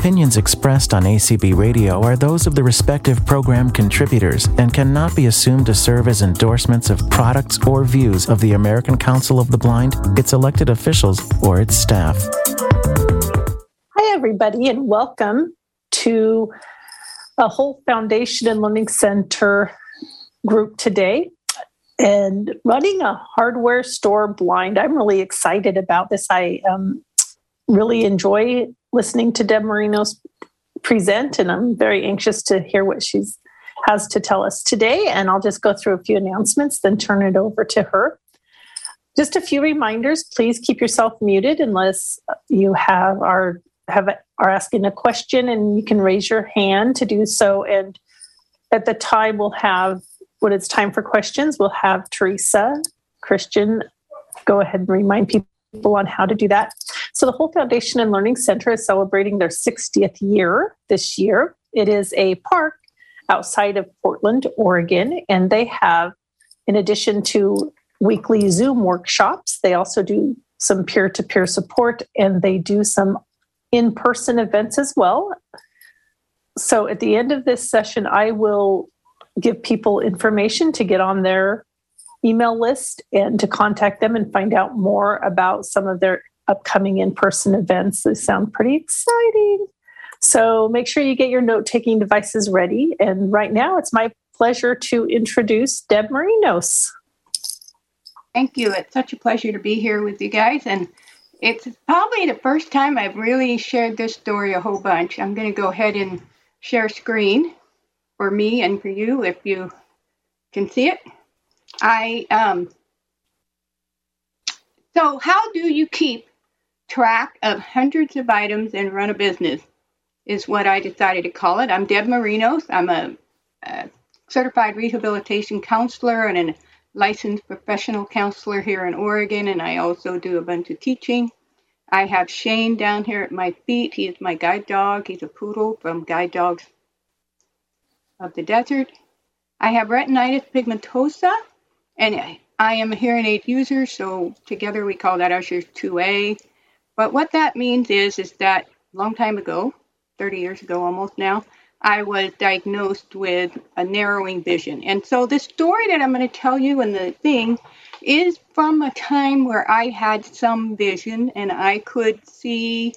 opinions expressed on ACB Radio are those of the respective program contributors and cannot be assumed to serve as endorsements of products or views of the American Council of the Blind, its elected officials, or its staff. Hi, everybody, and welcome to a Whole Foundation and Learning Center group today. And running a hardware store blind, I'm really excited about this. I really enjoy listening to Deb Marinos present, and I'm very anxious to hear what she has to tell us today. And I'll just go through a few announcements, then turn it over to her. Just a few reminders, please keep yourself muted unless you are asking a question, and you can raise your hand to do so. And at the time we'll have, when it's time for questions, we'll have Teresa, Christian, go ahead and remind people on how to do that. So the Whole Foundation and Learning Center is celebrating their 60th year this year. It is a park outside of Portland, Oregon, and they have, in addition to weekly Zoom workshops, they also do some peer-to-peer support, and they do some in-person events as well. So at the end of this session, I will give people information to get on their email list and to contact them and find out more about some of their upcoming in-person events. They sound pretty exciting. So make sure you get your note-taking devices ready. And right now, it's my pleasure to introduce Deb Marinos. Thank you. It's such a pleasure to be here with you guys. And it's probably the first time I've really shared this story a whole bunch. I'm going to go ahead and share screen for me and for you if you can see it. So how do you keep track of hundreds of items and run a business is what I decided to call it. I'm Deb Marinos. I'm a certified rehabilitation counselor and a licensed professional counselor here in Oregon, and I also do a bunch of teaching. I have Shane down here at my feet. He is my guide dog. He's a poodle from Guide Dogs of the Desert. I have retinitis pigmentosa, and I am a hearing aid user, so together we call that Usher's 2A. But what that means is that a long time ago, 30 years ago almost now, I was diagnosed with a narrowing vision. And so the story that I'm going to tell you in the thing is from a time where I had some vision and I could read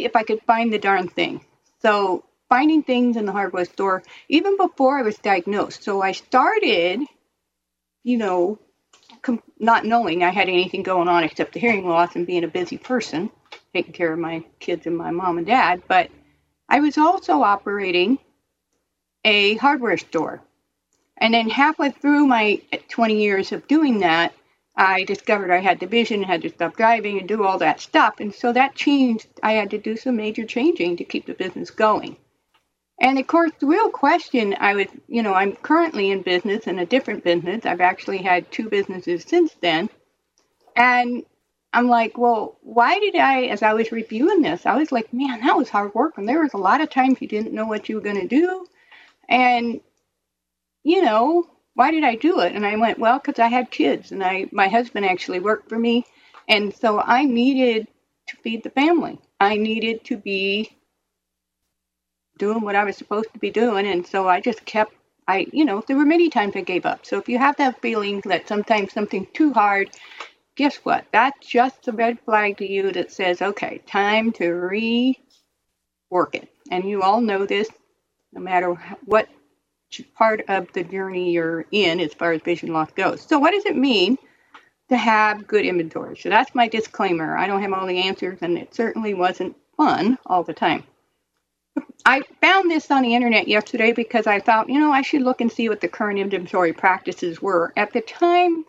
if I could find the darn thing. So finding things in the hardware store, even before I was diagnosed. So I started, not knowing I had anything going on except the hearing loss and being a busy person, taking care of my kids and my mom and dad. But I was also operating a hardware store. And then halfway through my 20 years of doing that, I discovered I had the vision, had to stop driving and do all that stuff. And so that changed. I had to do some major changing to keep the business going. And of course, the real question, I'm currently in business, in a different business. I've actually had two businesses since then. And I'm like, well, why did I, as I was reviewing this, I was like, man, that was hard work. And there was a lot of times you didn't know what you were going to do. And, why did I do it? And I went, well, because I had kids. And my husband actually worked for me. And so I needed to feed the family. I needed to be doing what I was supposed to be doing. And so I just kept, there were many times I gave up. So if you have that feeling that sometimes something's too hard, guess what? That's just a red flag to you that says, okay, time to rework it. And you all know this, no matter what part of the journey you're in as far as vision loss goes. So what does it mean to have good inventory? So that's my disclaimer. I don't have all the answers, and it certainly wasn't fun all the time. I found this on the internet yesterday because I thought, I should look and see what the current inventory practices were. At the time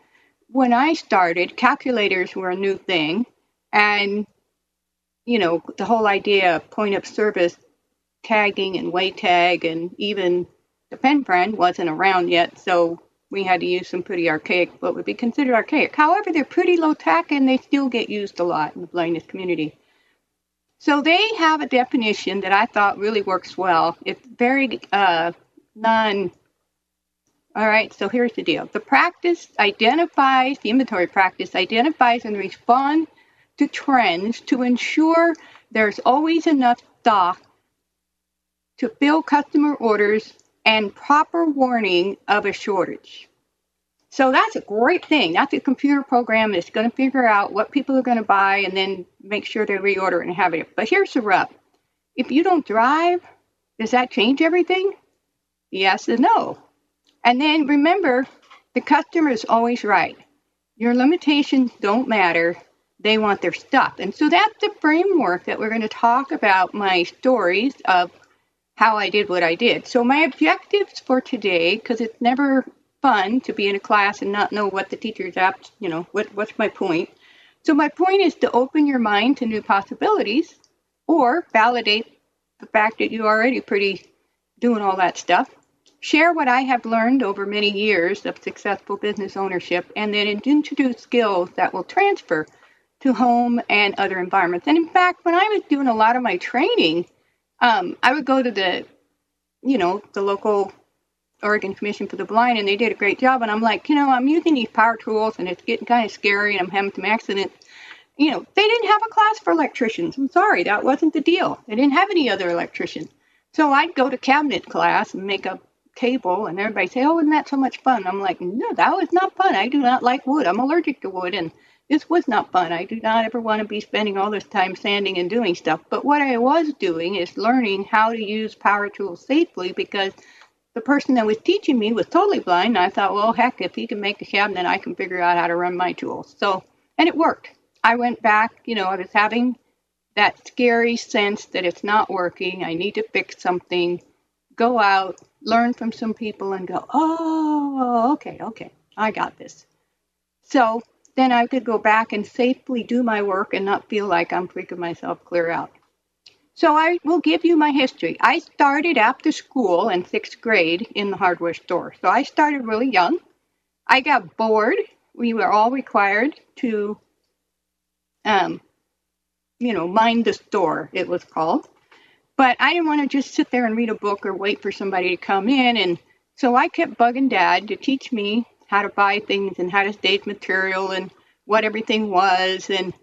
when I started, calculators were a new thing. And, the whole idea of point of service tagging and WayTag and even the pen friend wasn't around yet. So we had to use some pretty what would be considered archaic. However, they're pretty low tech and they still get used a lot in the blindness community. So they have a definition that I thought really works well. It's very all right, so here's the deal. The inventory practice identifies and responds to trends to ensure there's always enough stock to fill customer orders and proper warning of a shortage. So that's a great thing. That's a computer program that's going to figure out what people are going to buy and then make sure they reorder and have it. But here's the rub. If you don't drive, does that change everything? Yes and no. And then remember, the customer is always right. Your limitations don't matter. They want their stuff. And so that's the framework that we're going to talk about my stories of how I did what I did. So my objectives for today, because it's never fun to be in a class and not know what the teacher's apt, you know, what's my point? So my point is to open your mind to new possibilities or validate the fact that you're already pretty doing all that stuff. Share what I have learned over many years of successful business ownership, and then introduce skills that will transfer to home and other environments. And in fact, when I was doing a lot of my training, I would go to the, you know, the local Oregon Commission for the Blind, and they did a great job. And I'm like, you know, I'm using these power tools, and it's getting kind of scary, and I'm having some accidents. You know, they didn't have a class for electricians. I'm sorry, that wasn't the deal. They didn't have any other electricians. So I'd go to cabinet class and make a table, and everybody say, oh, isn't that so much fun? I'm like, no, that was not fun. I do not like wood. I'm allergic to wood, and this was not fun. I do not ever want to be spending all this time sanding and doing stuff. But what I was doing is learning how to use power tools safely, because the person that was teaching me was totally blind. And I thought, well, heck, if he can make a cabinet, I can figure out how to run my tools. So, and it worked. I went back, you know, I was having that scary sense that it's not working. I need to fix something, go out, learn from some people and go, oh, okay, I got this. So then I could go back and safely do my work and not feel like I'm freaking myself clear out. So I will give you my history. I started after school in 6th grade in the hardware store. So I started really young. I got bored. We were all required to, you know, mind the store, it was called. But I didn't want to just sit there and read a book or wait for somebody to come in. And so I kept bugging Dad to teach me how to buy things and how to stage material and what everything was. And,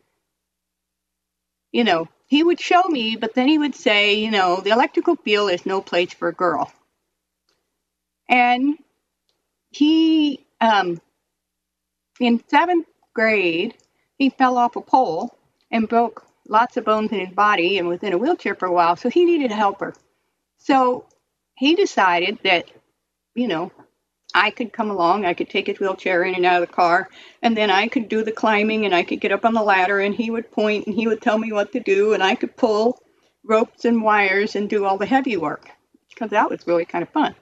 you know, he would show me, but then he would say, you know, the electrical field is no place for a girl. And he, in 7th grade, he fell off a pole and broke lots of bones in his body and was in a wheelchair for a while. So he needed a helper. So he decided that, you know, I could come along. I could take his wheelchair in and out of the car, and then I could do the climbing, and I could get up on the ladder, and he would point, and he would tell me what to do, and I could pull ropes and wires and do all the heavy work, because that was really kind of fun.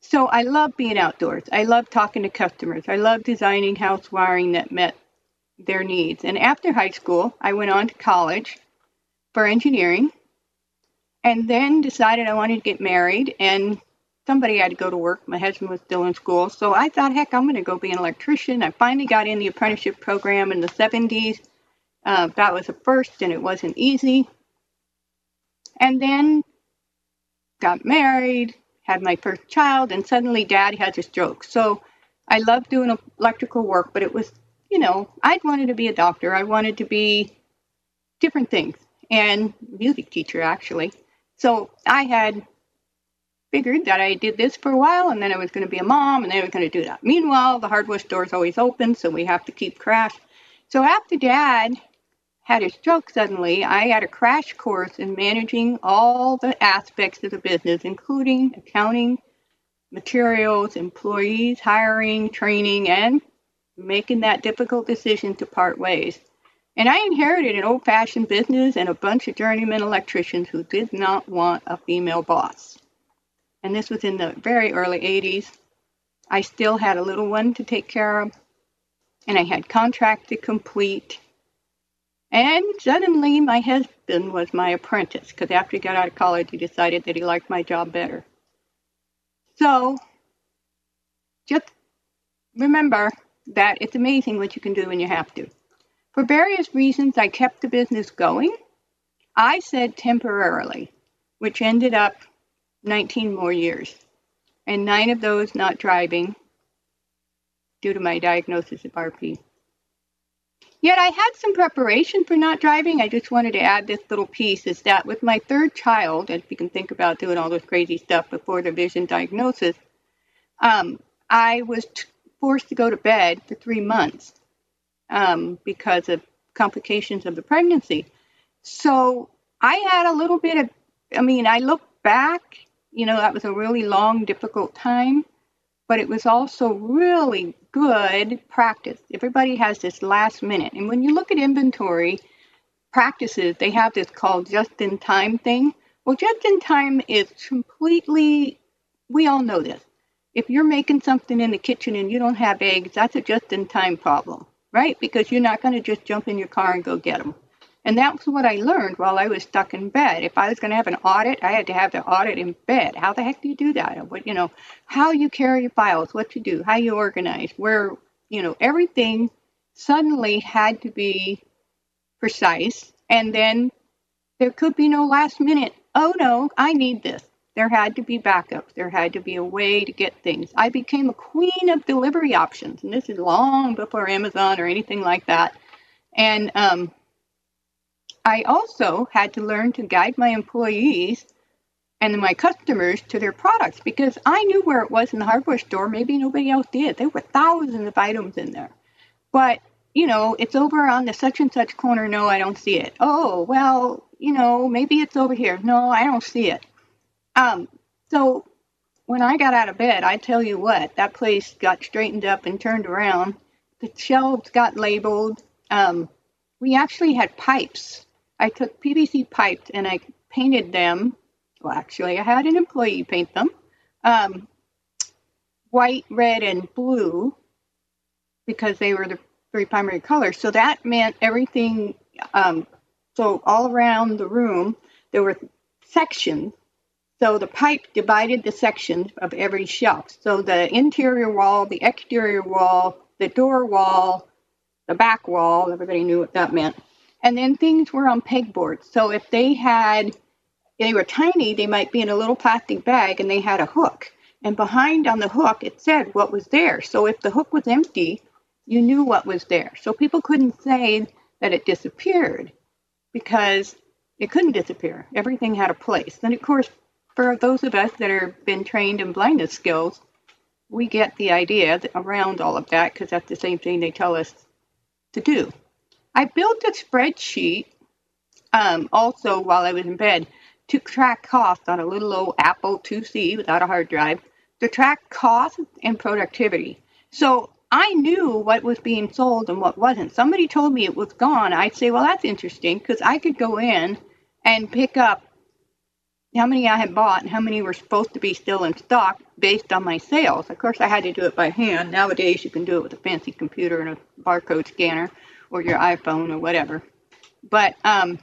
So I love being outdoors. I love talking to customers. I love designing house wiring that met their needs. And after high school, I went on to college for engineering, and then decided I wanted to get married, and somebody had to go to work. My husband was still in school. So I thought, heck, I'm going to go be an electrician. I finally got in the apprenticeship program in the 70s. That was a first, and it wasn't easy. And then got married, had my first child, and suddenly Dad had a stroke. So I loved doing electrical work, but it was, you know, I'd wanted to be a doctor. I wanted to be different things, and music teacher, actually. So I had figured that I did this for a while, and then I was going to be a mom, and then I was going to do that. Meanwhile, the hardware store is always open, so we have to keep crash. So after Dad had a stroke suddenly, I had a crash course in managing all the aspects of the business, including accounting, materials, employees, hiring, training, and making that difficult decision to part ways. And I inherited an old-fashioned business and a bunch of journeyman electricians who did not want a female boss. And this was in the very early 80s. I still had a little one to take care of, and I had contract to complete. And suddenly my husband was my apprentice, because after he got out of college, he decided that he liked my job better. So just remember that it's amazing what you can do when you have to. For various reasons, I kept the business going. I said temporarily, which ended up 19 more years, and 9 of those not driving due to my diagnosis of RP. Yet I had some preparation for not driving. I just wanted to add this little piece is that with my third child, as you can think about doing all this crazy stuff before the vision diagnosis, I was forced to go to bed for 3 months because of complications of the pregnancy. So I had a little bit of, I mean, I look back, you know, that was a really long, difficult time, but it was also really good practice. Everybody has this last minute. And when you look at inventory practices, they have this called just-in-time thing. Well, just-in-time is completely, we all know this. If you're making something in the kitchen and you don't have eggs, that's a just-in-time problem, right? Because you're not going to just jump in your car and go get them. And that was what I learned while I was stuck in bed. If I was going to have an audit, I had to have the audit in bed. How the heck do you do that? What, you know, how you carry your files, what you do, how you organize, where, you know, everything suddenly had to be precise. And then there could be no last minute, oh, no, I need this. There had to be backups. There had to be a way to get things. I became a queen of delivery options. And this is long before Amazon or anything like that. And, I also had to learn to guide my employees and my customers to their products because I knew where it was in the hardware store. Maybe nobody else did. There were thousands of items in there. But, you know, it's over on the such and such corner. No, I don't see it. Oh, well, you know, maybe it's over here. No, I don't see it. So when I got out of bed, I tell you what, that place got straightened up and turned around. The shelves got labeled. We actually had pipes. I took PVC pipes and I painted them. Well, actually, I had an employee paint them white, red, and blue because they were the three primary colors. So that meant everything. So all around the room, there were sections. So the pipe divided the sections of every shelf. So the interior wall, the exterior wall, the door wall, the back wall, everybody knew what that meant. And then things were on pegboards. So if they were tiny, they might be in a little plastic bag and they had a hook. And behind on the hook, it said what was there. So if the hook was empty, you knew what was there. So people couldn't say that it disappeared because it couldn't disappear. Everything had a place. And of course, for those of us that have been trained in blindness skills, we get the idea around all of that because that's the same thing they tell us to do. I built a spreadsheet also while I was in bed to track costs on a little old Apple IIc without a hard drive, to track costs and productivity. So I knew what was being sold and what wasn't. Somebody told me it was gone. I'd say, well, that's interesting because I could go in and pick up how many I had bought and how many were supposed to be still in stock based on my sales. Of course, I had to do it by hand. Nowadays, you can do it with a fancy computer and a barcode scanner or your iPhone or whatever. But I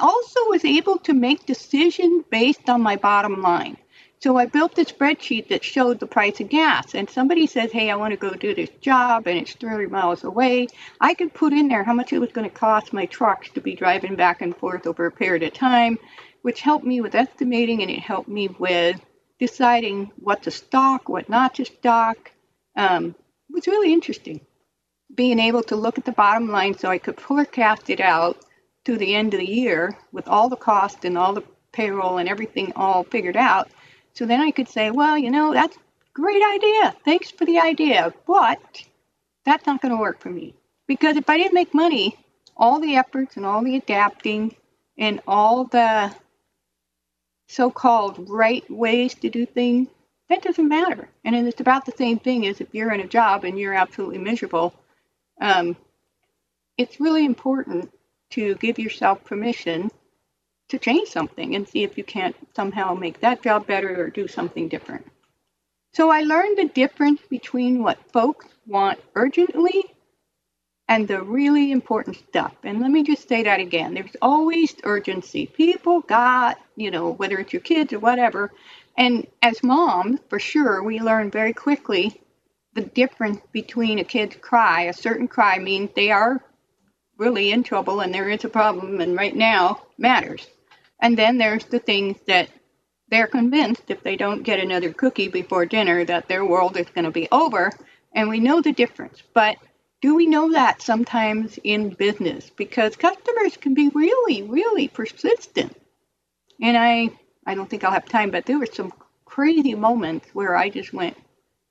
also was able to make decisions based on my bottom line. So I built a spreadsheet that showed the price of gas. And somebody says, hey, I want to go do this job, and it's 30 miles away. I could put in there how much it was going to cost my trucks to be driving back and forth over a period of time, which helped me with estimating, and it helped me with deciding what to stock, what not to stock. It was really interesting, being able to look at the bottom line so I could forecast it out to the end of the year with all the cost and all the payroll and everything all figured out. So then I could say, well, you know, that's a great idea. Thanks for the idea. But that's not going to work for me. Because if I didn't make money, all the efforts and all the adapting and all the so-called right ways to do things, that doesn't matter. And it's about the same thing as if you're in a job and you're absolutely miserable. It's really important to give yourself permission to change something and see if you can't somehow make that job better or do something different. So I learned the difference between what folks want urgently and the really important stuff. And let me just say that again. There's always urgency. People got, you know, whether it's your kids or whatever. And as moms, for sure, we learn very quickly the difference between a kid's cry. A certain cry means they are really in trouble and there is a problem and right now matters. And then there's the things that they're convinced if they don't get another cookie before dinner that their world is going to be over. And we know the difference. But Do we know that sometimes in business? Because customers can be really, really persistent. And I don't think I'll have time, but there were some crazy moments where I just went,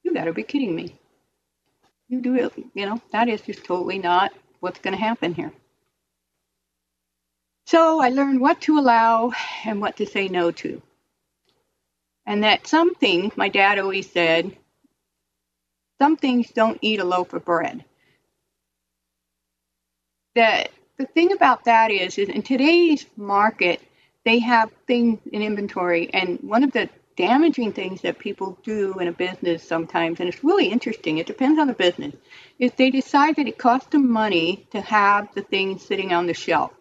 you got to be kidding me. You do it, you know, that is just totally not what's going to happen here. So I learned what to allow and what to say no to. And that some things, my dad always said, some things don't eat a loaf of bread. That the thing about that is in today's market, they have things in inventory. And one of the damaging things that people do in a business sometimes, and it's really interesting, it depends on the business, is they decide that it costs them money to have the things sitting on the shelf,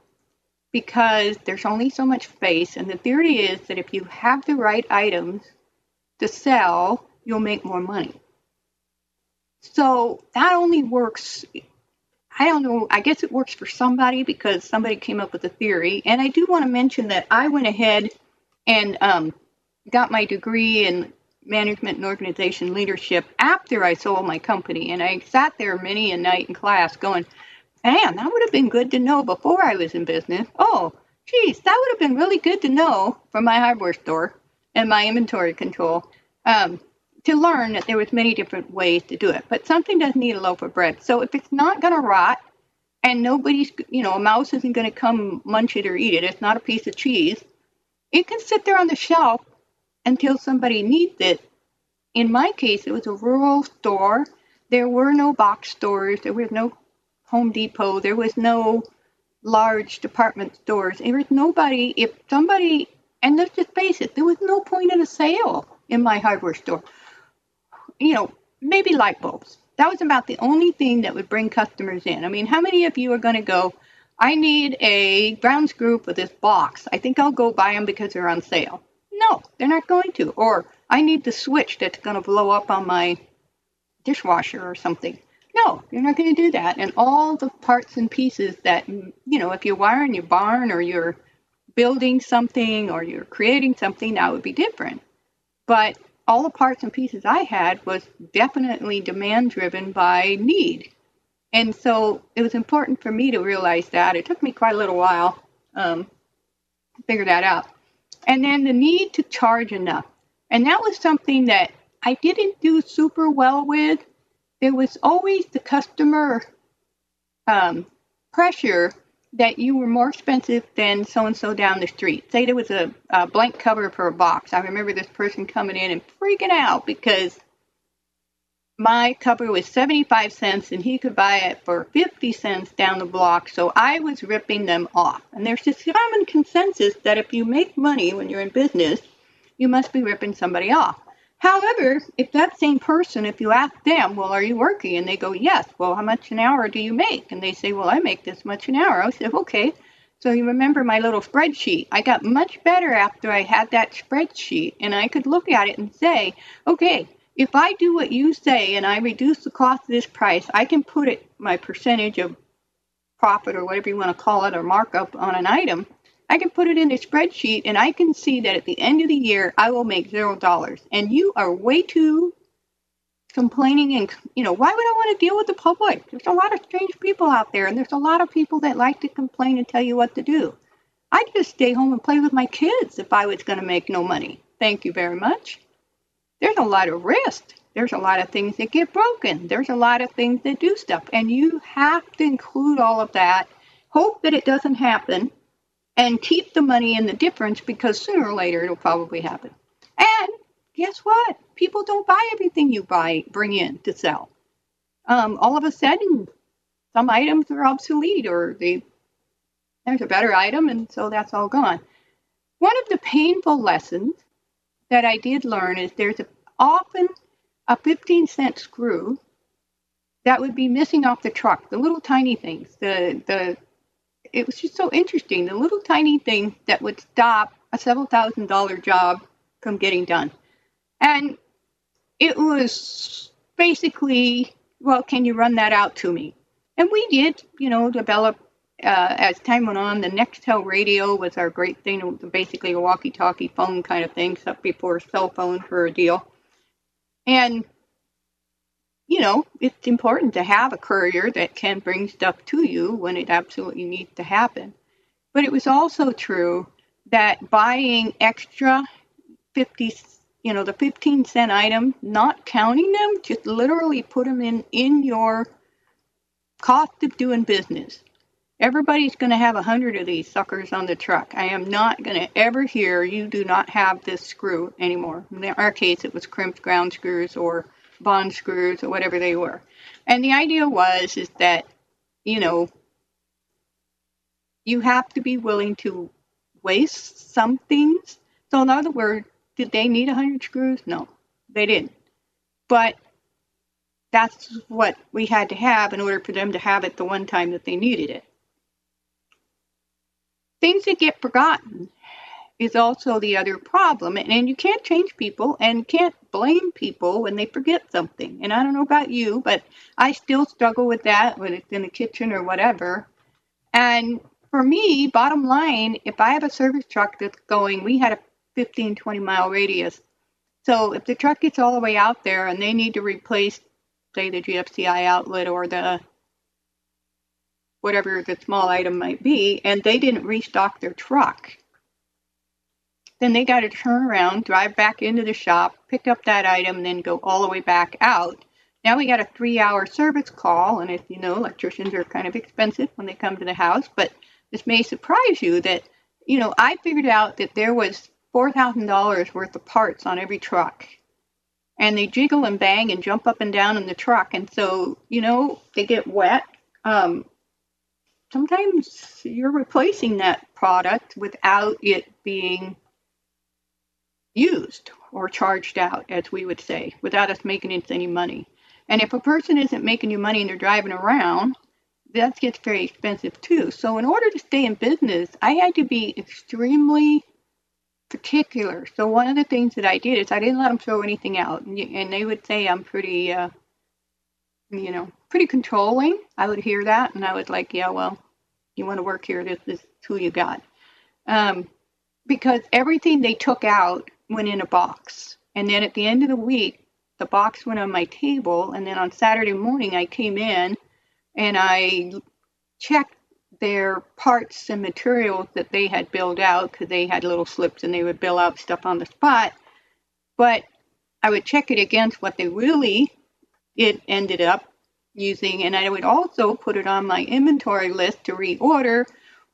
because there's only so much space. And the theory is that if you have the right items to sell, you'll make more money. So that only works, I don't know, I guess it works for somebody because somebody came up with a theory. And I do want to mention that I went ahead and got my degree in management and organization leadership after I sold my company. And I sat there many a night in class going, man, that would have been good to know before I was in business. Oh, geez, that would have been really good to know from my hardware store and my inventory control to learn that there was many different ways to do it. But something does need a loaf of bread. So if it's not going to rot and nobody's, you know, a mouse isn't going to come munch it or eat it, it's not a piece of cheese, it can sit there on the shelf until somebody needs it. In my case, it was a rural store. There were no box stores. There was no Home Depot, there was no large department stores. There was nobody, if somebody, and let's just face it, there was no point in a sale in my hardware store. You know, maybe light bulbs. That was about the only thing that would bring customers in. I mean, how many of you are going to go, I need a brown screw for this box. I think I'll go buy them because they're on sale. No, they're not going to. Or I need the switch that's going to blow up on my dishwasher or something. No, you're not going to do that. And all the parts and pieces that, you know, if you're wiring your barn or you're building something or you're creating something, that would be different. But all the parts and pieces I had was definitely demand driven by need. And so it was important for me to realize that. It took me quite a little while to figure that out. And then the need to charge enough. And that was something that I didn't do super well with. There was always the customer pressure that you were more expensive than so-and-so down the street. Say there was a blank cover for a box. I remember this person coming in and freaking out because my cover was 75 cents and he could buy it for 50 cents down the block. So I was ripping them off. And there's this common consensus that if you make money when you're in business, you must be ripping somebody off. However, if that same person, if you ask them, well, are you working? And they go, yes. Well, how much an hour do you make? And they say, well, I make this much an hour. I said, okay. So you remember my little spreadsheet. I got much better after I had that spreadsheet. And I could look at it and say, okay, if I do what you say and I reduce the cost of this price, I can put it, my percentage of profit or whatever you want to call it, or markup on an item. I can put it in a spreadsheet and I can see that at the end of the year, I will make $0. And you are way too complaining and, you know, why would I want to deal with the public? There's a lot of strange people out there and there's a lot of people that like to complain and tell you what to do. I'd just stay home and play with my kids if I was going to make no money. Thank you very much. There's a lot of risk. There's a lot of things that get broken. There's a lot of things that do stuff. And you have to include all of that. Hope that it doesn't happen. And keep the money in the difference because sooner or later it'll probably happen. And guess what? People don't buy everything you bring in to sell. All of a sudden, some items are obsolete or there's a better item, and so that's all gone. One of the painful lessons that I did learn is there's often a 15-cent screw that would be missing off the truck, the little tiny things, it was just so interesting, the little tiny thing that would stop a several $1,000 job from getting done. And it was basically, well, can you run that out to me? And we did, you know, develop, as time went on, the Nextel radio was our great thing, basically a walkie-talkie phone kind of thing, except before cell phones were a deal. And you know, it's important to have a courier that can bring stuff to you when it absolutely needs to happen. But it was also true that buying extra 50, you know, the 15-cent item, not counting them, just literally put them in your cost of doing business. Everybody's going to have 100 of these suckers on the truck. I am not going to ever hear you do not have this screw anymore. In our case, it was crimped ground screws or bond screws or whatever they were. And the idea was is that, you know, you have to be willing to waste some things. So in other words, did they need 100 screws? No, they didn't. But that's what we had to have in order for them to have it the one time that they needed it. Things that get forgotten is also the other problem. And you can't change people and can't blame people when they forget something. And I don't know about you, but I still struggle with that when it's in the kitchen or whatever. And for me, bottom line, if I have a service truck that's going, we had a 15, 20-mile radius. So if the truck gets all the way out there and they need to replace, say, the GFCI outlet or the whatever the small item might be, and they didn't restock their truck, then they got to turn around, drive back into the shop, pick up that item, then go all the way back out. Now we got a 3-hour service call, and as you know, electricians are kind of expensive when they come to the house, but this may surprise you that, you know, I figured out that there was $4,000 worth of parts on every truck. And they jiggle and bang and jump up and down in the truck. And so, you know, they get wet. Sometimes you're replacing that product without it being used or charged out, as we would say, without us making it any money. And if a person isn't making you money and they're driving around, that gets very expensive too. So in order to stay in business, I had to be extremely particular. So one of the things that I did is I didn't let them throw anything out, and they would say I'm pretty, you know, pretty controlling. I would hear that, and I was like, yeah, well, you want to work here, this is who you got, because everything they took out went in a box, and then at the end of the week, the box went on my table, and then on Saturday morning, I came in, and I checked their parts and materials that they had billed out, because they had little slips and they would bill out stuff on the spot. But I would check it against what they really ended up using, and I would also put it on my inventory list to reorder.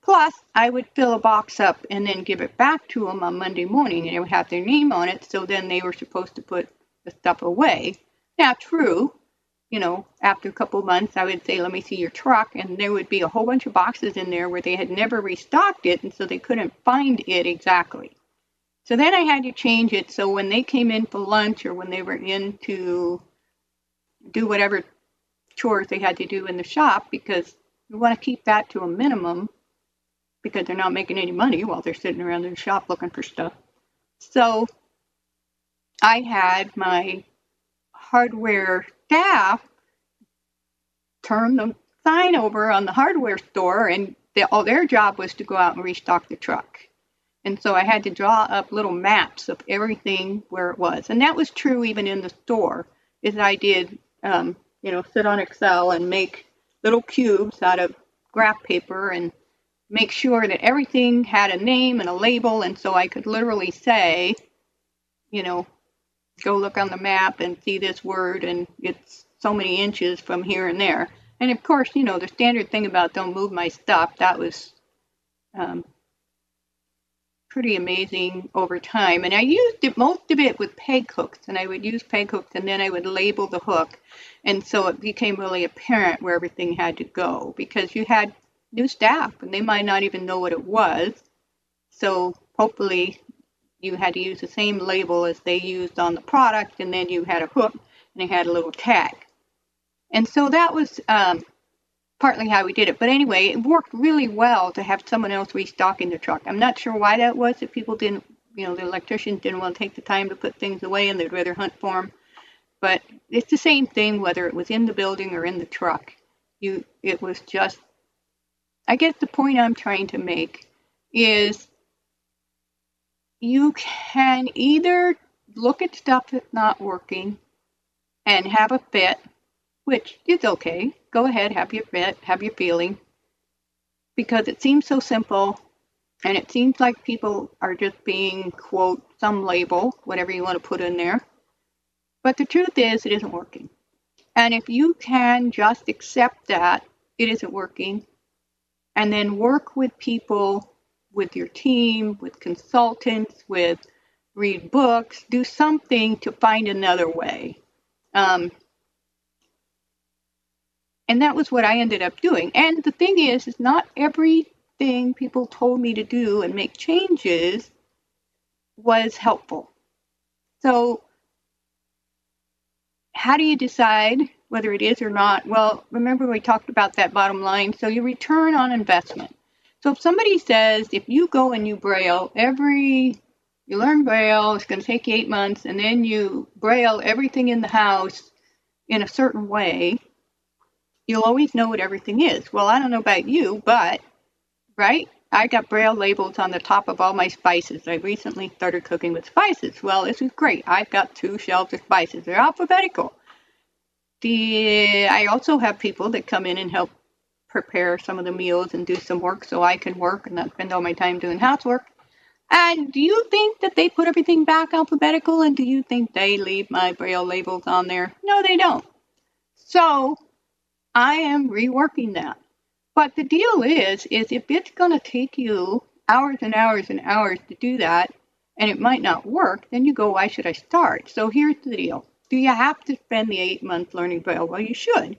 Plus, I would fill a box up and then give it back to them on Monday morning, and it would have their name on it, so then they were supposed to put the stuff away. Now, true, you know, after a couple months, I would say, let me see your truck. And there would be a whole bunch of boxes in there where they had never restocked it. And so they couldn't find it exactly. So then I had to change it. So when they came in for lunch or when they were in to do whatever chores they had to do in the shop, because you want to keep that to a minimum because they're not making any money while they're sitting around in the shop looking for stuff. So I had my hardware staff turn the sign over on the hardware store, and all their job was to go out and restock the truck. And so I had to draw up little maps of everything where it was. And that was true even in the store, is I did, you know, sit on Excel and make little cubes out of graph paper and make sure that everything had a name and a label. And so I could literally say, you know, go look on the map and see this word, and it's so many inches from here and there. And of course, you know, the standard thing about don't move my stuff, that was pretty amazing over time. And I used it, most of it with peg hooks, and I would use peg hooks, and then I would label the hook. And so it became really apparent where everything had to go, because you had new staff and they might not even know what it was. So hopefully you had to use the same label as they used on the product, and then you had a hook and it had a little tag. And so that was partly how we did it. But anyway, it worked really well to have someone else restocking the truck. I'm not sure why that was, if people didn't, you know, the electricians didn't want to take the time to put things away and they'd rather hunt for them. But it's the same thing, whether it was in the building or in the truck. It was just, I guess the point I'm trying to make is, you can either look at stuff that's not working and have a fit which is okay. Go ahead, have your fit, have your feeling, because it seems so simple, and it seems like people are just being, quote, some label, whatever you want to put in there. But the truth is, it isn't working. And if you can just accept that it isn't working, and then work with people, with your team, with consultants, with read books, do something to find another way. And that was what I ended up doing. And the thing is not everything people told me to do and make changes was helpful. So how do you decide whether it is or not? Well, remember we talked about that bottom line. So your return on investment. So if somebody says, if you go and you Braille you learn Braille, it's going to take you 8 months, and then you Braille everything in the house in a certain way, you'll always know what everything is. Well, I don't know about you, but, right? I got Braille labels on the top of all my spices. I recently started cooking with spices. Well, this is great. I've got 2 shelves of spices. They're alphabetical. I also have people that come in and help prepare some of the meals and do some work so I can work and not spend all my time doing housework. And do you think that they put everything back alphabetical? And do you think they leave my Braille labels on there? No, they don't. So I am reworking that. But the deal is if it's going to take you hours and hours and hours to do that, and it might not work, then you go, why should I start? So here's the deal. Do you have to spend the 8 months learning Braille? Well, you should,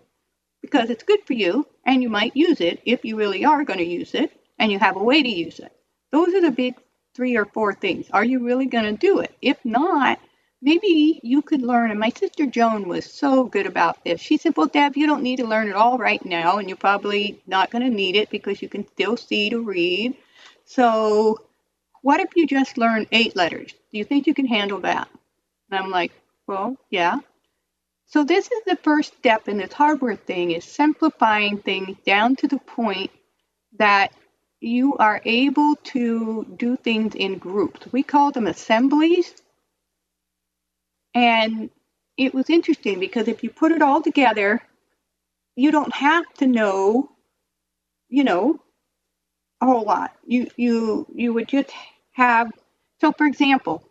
because it's good for you, and you might use it if you really are going to use it, and you have a way to use it. Those are the big 3 or 4 things. Are you really going to do it? If not, maybe you could learn, and my sister Joan was so good about this. She said, well, Deb, you don't need to learn it all right now, and you're probably not going to need it because you can still see to read. So what if you just learn 8 letters? Do you think you can handle that? And I'm like, well, yeah. So this is the first step in this hardware thing, is simplifying things down to the point that you are able to do things in groups. We call them assemblies. And it was interesting because if you put it all together, you don't have to know, you know, a whole lot. You would just have, so for example,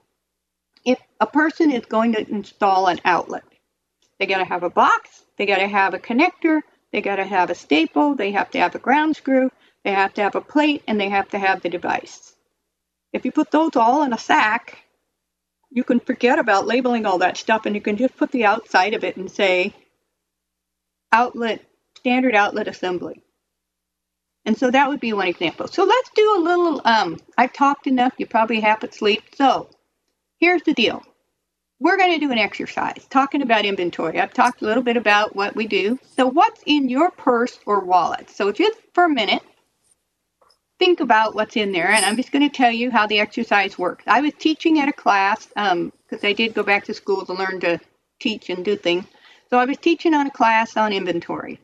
if a person is going to install an outlet, they got to have a box, they got to have a connector, they got to have a staple, they have to have a ground screw, they have to have a plate, and they have to have the device. If you put those all in a sack, you can forget about labeling all that stuff, and you can just put the outside of it and say, outlet, standard outlet assembly. And so that would be one example. So let's do a little, I've talked enough, you're probably half asleep. So here's the deal. We're going to do an exercise talking about inventory. I've talked a little bit about what we do. So what's in your purse or wallet? So just for a minute, think about what's in there, and I'm just going to tell you how the exercise works. I was teaching at a class because I did go back to school to learn to teach and do things. So I was teaching on a class on inventory,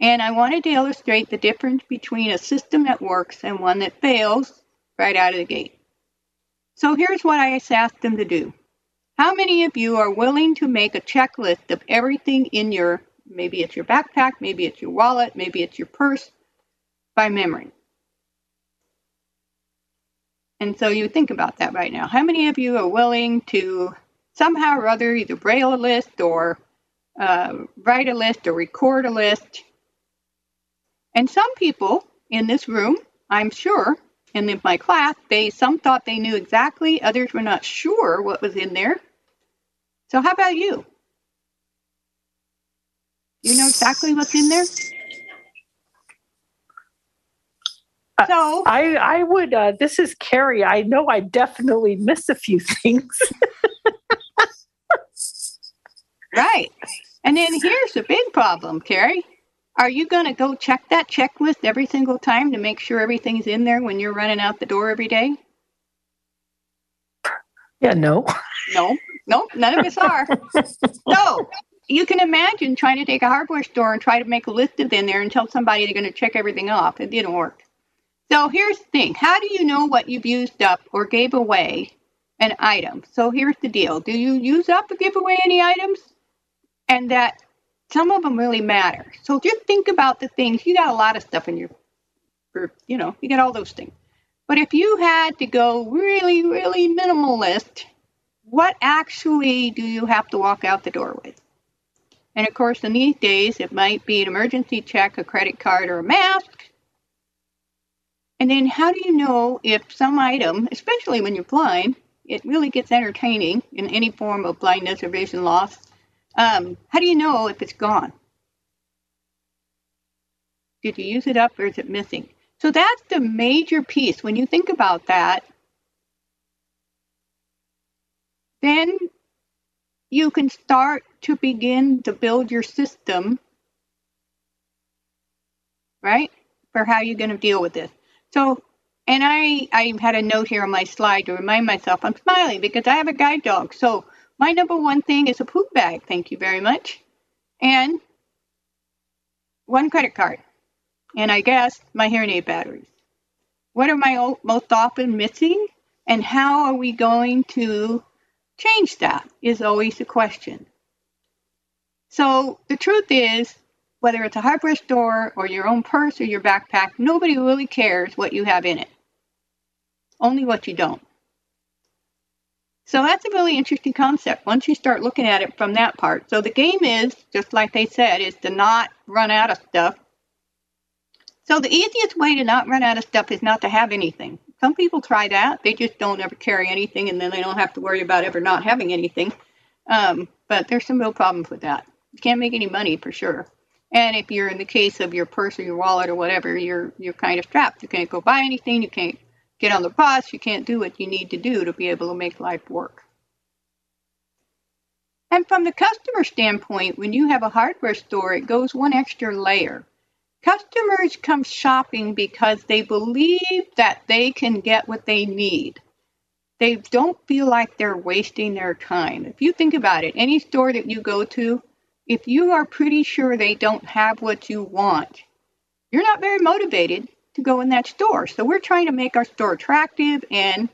and I wanted to illustrate the difference between a system that works and one that fails right out of the gate. So here's what I asked them to do. How many of you are willing to make a checklist of everything in your, maybe it's your backpack, maybe it's your wallet, maybe it's your purse, by memory? And so you think about that right now. How many of you are willing to somehow or other either Braille a list or write a list or record a list? And some people in this room, I'm sure, and in my class, some thought they knew exactly. Others were not sure what was in there. So how about you? You know exactly what's in there? So I would, this is Carrie. I know I definitely miss a few things. Right. And then here's the big problem, Carrie. Are you going to go check that checklist every single time to make sure everything's in there when you're running out the door every day? Yeah, no. No, none of us are. So you can imagine trying to take a hardware store and try to make a list of in there and tell somebody they're going to check everything off. It didn't work. So here's the thing. How do you know what you've used up or gave away an item? So here's the deal. Do you use up or give away any items? And that some of them really matter. So just think about the things. You got a lot of stuff in your you know, you got all those things. But if you had to go really, really minimalist, what actually do you have to walk out the door with? And of course, in these days, it might be an emergency check, a credit card, or a mask. And then how do you know if some item, especially when you're blind, it really gets entertaining in any form of blindness or vision loss. How do you know if it's gone? Did you use it up or is it missing? So that's the major piece. When you think about that, then you can start to begin to build your system, right, for how you're going to deal with this. So, and I had a note here on my slide to remind myself, I'm smiling because I have a guide dog. So my number one thing is a poop bag, thank you very much, and one credit card, and I guess my hearing aid batteries. What are my most often missing, and how are we going to change that is always the question. So the truth is, whether it's a hardware store or your own purse or your backpack, nobody really cares what you have in it, only what you don't. So that's a really interesting concept once you start looking at it from that part. So the game is, just like they said, is to not run out of stuff. So the easiest way to not run out of stuff is not to have anything. Some people try that. They just don't ever carry anything, and then they don't have to worry about ever not having anything. But there's some real problems with that. You can't make any money for sure. And if you're in the case of your purse or your wallet or whatever, you're kind of trapped. You can't go buy anything. You can't get on the bus. You can't do what you need to do to be able to make life work. And from the customer standpoint, when you have a hardware store, it goes one extra layer. Customers come shopping because they believe that they can get what they need. They don't feel like they're wasting their time. If you think about it, any store that you go to, if you are pretty sure they don't have what you want, you're not very motivated to go in that store. So we're trying to make our store attractive, and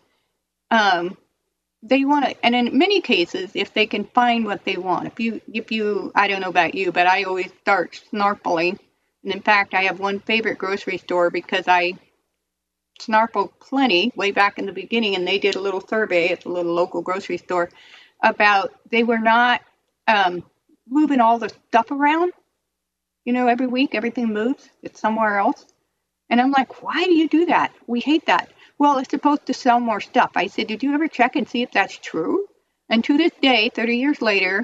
they want to. And in many cases, if they can find what they want, if you, I don't know about you, but I always start snarfling. And in fact, I have one favorite grocery store because I snarfled plenty way back in the beginning, and they did a little survey at the little local grocery store about they were not moving all the stuff around. You know, every week, everything moves. It's somewhere else. And I'm like, why do you do that? We hate that. Well, it's supposed to sell more stuff. I said, did you ever check and see if that's true? And to this day, 30 years later,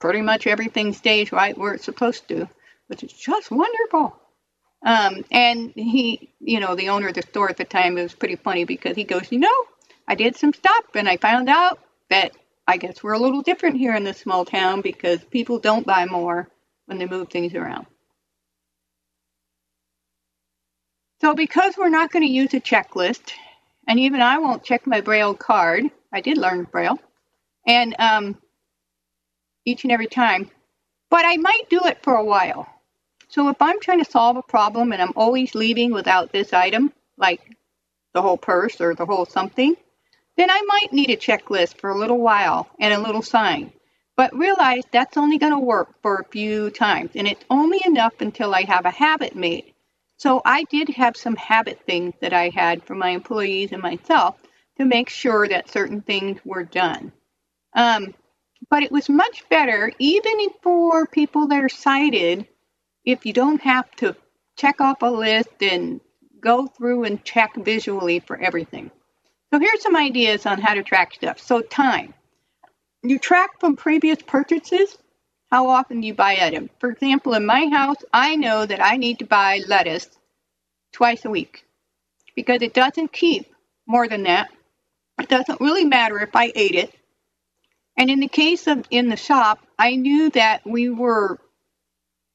pretty much everything stays right where it's supposed to, which is just wonderful. And he, you know, the owner of the store at the time, it was pretty funny because he goes, you know, I did some stuff and I found out that I guess we're a little different here in this small town because people don't buy more when they move things around. So because we're not going to use a checklist, and even I won't check my Braille card, I did learn Braille, and each and every time, but I might do it for a while. So if I'm trying to solve a problem and I'm always leaving without this item, like the whole purse or the whole something, then I might need a checklist for a little while and a little sign. But realize that's only going to work for a few times, and it's only enough until I have a habit made. So I did have some habit things that I had for my employees and myself to make sure that certain things were done. But it was much better, even for people that are sighted, if you don't have to check off a list and go through and check visually for everything. So here's some ideas on how to track stuff. So time. You track from previous purchases how often you buy items. For example, in my house, I know that I need to buy lettuce twice a week because it doesn't keep more than that. It doesn't really matter if I ate it. And in the case of in the shop, I knew that we were,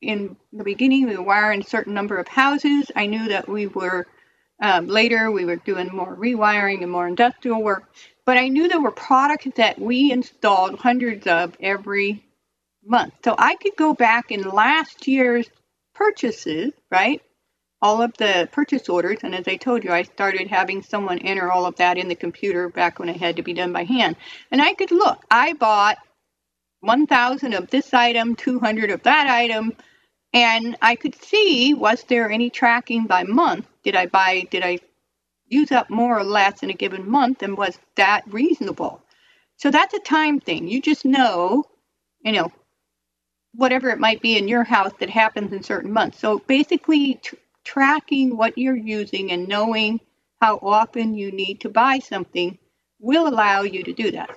in the beginning, we were in a certain number of houses. I knew that we were, later we were doing more rewiring and more industrial work. But I knew there were products that we installed hundreds of every month. So I could go back in last year's purchases, right? All of the purchase orders. And as I told you, I started having someone enter all of that in the computer back when it had to be done by hand. And I could look. I bought 1,000 of this item, 200 of that item. And I could see, was there any tracking by month? Did I use up more or less in a given month? And was that reasonable? So that's a time thing. You just know, whatever it might be in your house that happens in certain months. So basically tracking what you're using and knowing how often you need to buy something will allow you to do that.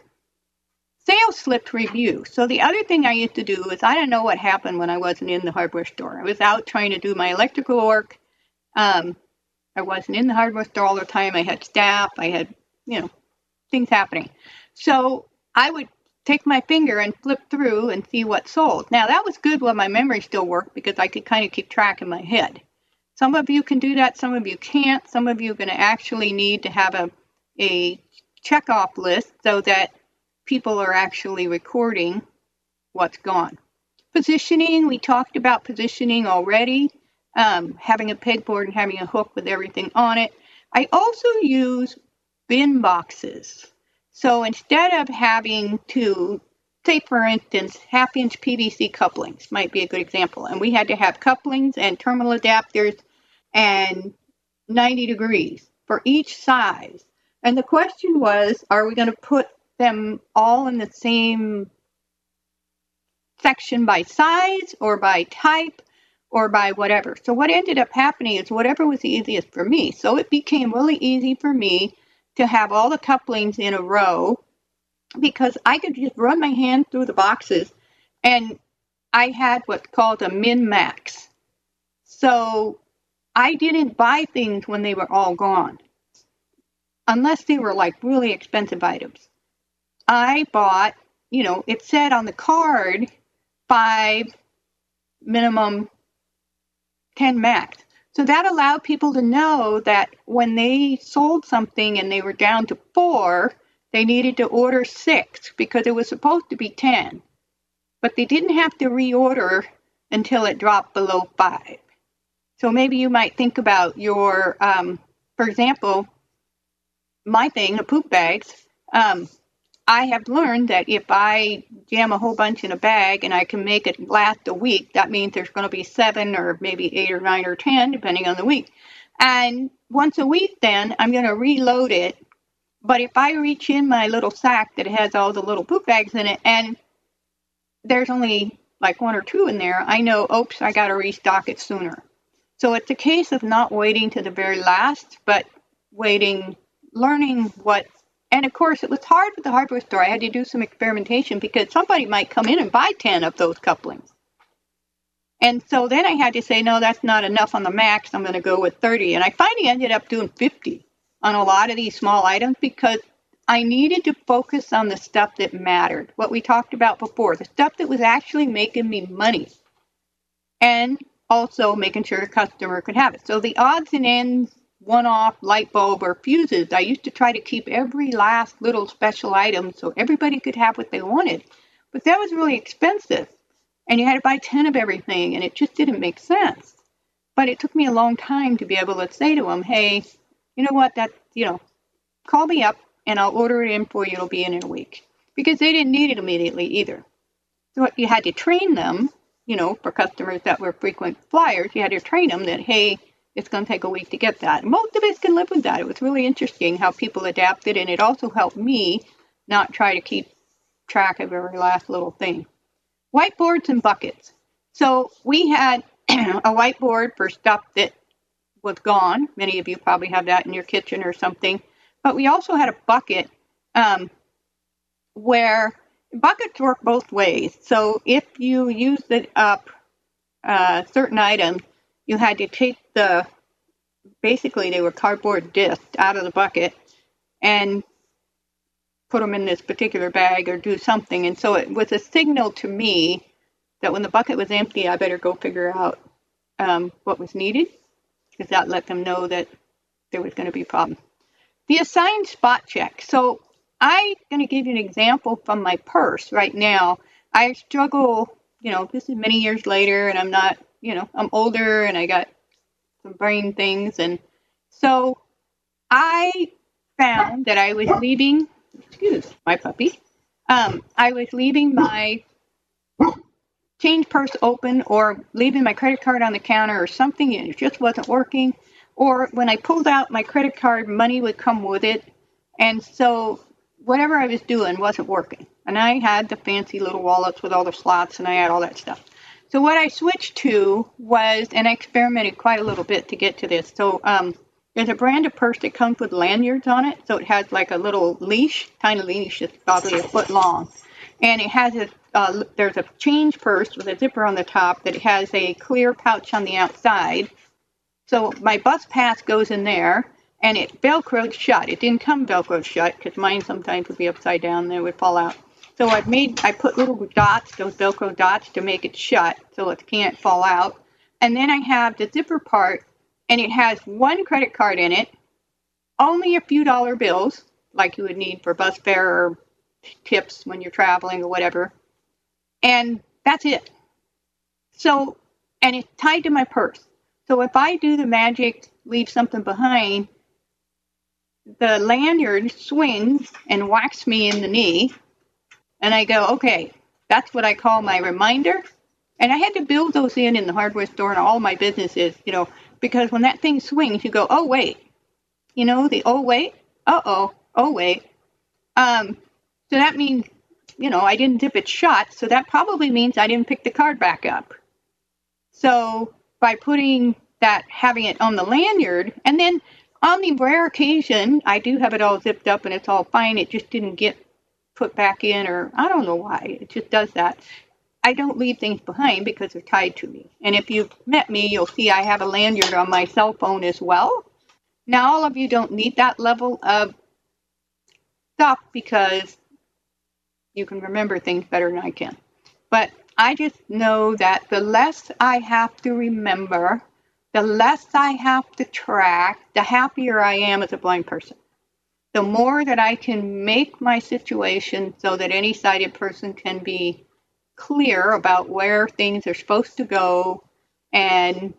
Sales slip review. So the other thing I used to do is, I don't know what happened when I wasn't in the hardware store. I was out trying to do my electrical work. I wasn't in the hardware store all the time. I had staff. I had, things happening. So I would take my finger and flip through and see what sold. Now, that was good while my memory still worked, because I could kind of keep track in my head. Some of you can do that. Some of you can't. Some of you are going to actually need to have a checkoff list so that people are actually recording what's gone. Positioning, we talked about positioning already, having a pegboard and having a hook with everything on it. I also use bin boxes. So instead of having to, say for instance, 1/2-inch PVC couplings might be a good example. And we had to have couplings and terminal adapters and 90 degrees for each size. And the question was, are we going to put them all in the same section by size or by type or by whatever? So what ended up happening is whatever was the easiest for me. So it became really easy for me to have all the couplings in a row, because I could just run my hand through the boxes, and I had what's called a min-max. So I didn't buy things when they were all gone, unless they were like really expensive items. I bought, it said on the card 5 minimum, 10 max. So that allowed people to know that when they sold something and they were down to 4, they needed to order 6, because it was supposed to be 10. But they didn't have to reorder until it dropped below 5. So maybe you might think about your, for example, my thing, the poop bags. I have learned that if I jam a whole bunch in a bag and I can make it last a week, that means there's going to be 7 or maybe 8 or 9 or 10, depending on the week. And once a week, then I'm going to reload it. But if I reach in my little sack that has all the little poop bags in it and there's only like 1 or 2 in there, I know, oops, I got to restock it sooner. So it's a case of not waiting to the very last, but waiting, learning what. And, of course, it was hard with the hardware store. I had to do some experimentation, because somebody might come in and buy 10 of those couplings. And so then I had to say, no, that's not enough on the max. I'm going to go with 30. And I finally ended up doing 50 on a lot of these small items, because I needed to focus on the stuff that mattered, what we talked about before, the stuff that was actually making me money, and also making sure the customer could have it. So the odds and ends, one-off light bulb or fuses. I used to try to keep every last little special item so everybody could have what they wanted. But that was really expensive, and you had to buy 10 of everything, and it just didn't make sense. But it took me a long time to be able to say to them, hey, you know what, that, call me up, and I'll order it in for you. It'll be in a week. Because they didn't need it immediately either. So you had to train them, for customers that were frequent flyers, you had to train them that, hey, it's going to take a week to get that. Most of us can live with that. It was really interesting how people adapted, and it also helped me not try to keep track of every last little thing. Whiteboards and buckets. So we had a whiteboard for stuff that was gone. Many of you probably have that in your kitchen or something. But we also had a bucket where buckets work both ways. So if you used it up certain items, you had to take basically they were cardboard discs out of the bucket and put them in this particular bag or do something. And so it was a signal to me that when the bucket was empty, I better go figure out what was needed, because that let them know that there was going to be a problem. The assigned spot check. So I'm going to give you an example from my purse right now. I struggle, this is many years later, and I'm not, I'm older and I got some brain things. And so I found that I was leaving my puppy. I was leaving my change purse open or leaving my credit card on the counter or something, and it just wasn't working. Or when I pulled out my credit card, money would come with it. And so whatever I was doing wasn't working. And I had the fancy little wallets with all the slots, and I had all that stuff. So what I switched to was, and I experimented quite a little bit to get to this. So there's a brand of purse that comes with lanyards on it. So it has like a little leash, tiny leash that's probably a foot long. And it has a, there's a change purse with a zipper on the top that has a clear pouch on the outside. So my bus pass goes in there, and it Velcroed shut. It didn't come Velcroed shut because mine sometimes would be upside down and it would fall out. So I put little dots, those Velcro dots, to make it shut so it can't fall out. And then I have the zipper part, and it has one credit card in it, only a few dollar bills, like you would need for bus fare or tips when you're traveling or whatever, and that's it. So, and it's tied to my purse. So if I do the magic, leave something behind, the lanyard swings and whacks me in the knee, and I go, okay, that's what I call my reminder. And I had to build those in the hardware store and all my businesses, you know, because when that thing swings, you go, oh, wait, you know, the oh, wait, uh-oh, oh, wait. So that means, you know, I didn't zip it shut, so that probably means I didn't pick the card back up. So by putting that, having it on the lanyard, and then on the rare occasion, I do have it all zipped up and it's all fine. It just didn't get put back in, or I don't know why. It just does that. I don't leave things behind because they're tied to me. And if you've met me, you'll see I have a lanyard on my cell phone as well. Now, all of you don't need that level of stuff because you can remember things better than I can. But I just know that the less I have to remember, the less I have to track, the happier I am as a blind person. The more that I can make my situation so that any sighted person can be clear about where things are supposed to go and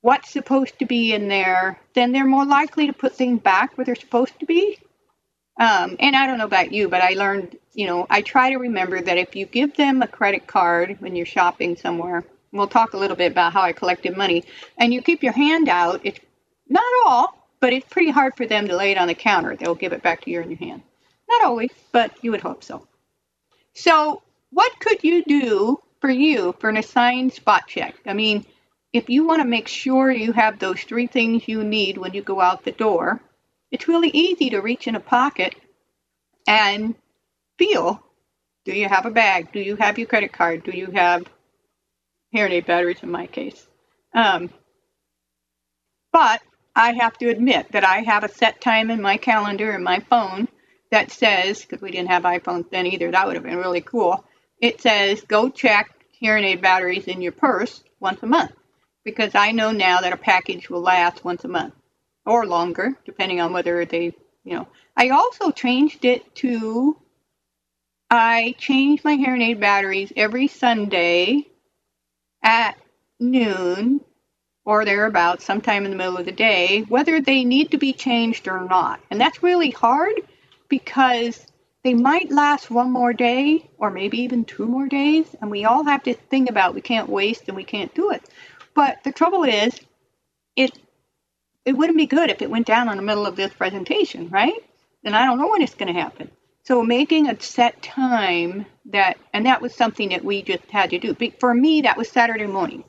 what's supposed to be in there, then they're more likely to put things back where they're supposed to be. And I don't know about you, but I learned, you know, I try to remember that if you give them a credit card when you're shopping somewhere, we'll talk a little bit about how I collected money, and you keep your hand out, it's not all, but it's pretty hard for them to lay it on the counter. They'll give it back to you in your hand. Not always, but you would hope so. So what could you do for you for an assigned spot check? I mean, if you want to make sure you have those three things you need when you go out the door, it's really easy to reach in a pocket and feel, do you have a bag? Do you have your credit card? Do you have hearing aid batteries in my case? But I have to admit that I have a set time in my calendar in my phone that says, because we didn't have iPhones then either, that would have been really cool. It says, go check hearing aid batteries in your purse once a month, because I know now that a package will last once a month, or longer, depending on whether they, you know. I also changed it to, I change my hearing aid batteries every Sunday at noon or thereabouts, sometime in the middle of the day, whether they need to be changed or not. And that's really hard because they might last one more day or maybe even two more days. And we all have to think about we can't waste and we can't do it. But the trouble is, it wouldn't be good if it went down in the middle of this presentation, right? And I don't know when it's going to happen. So making a set time that, and that was something that we just had to do. For me, that was Saturday morning.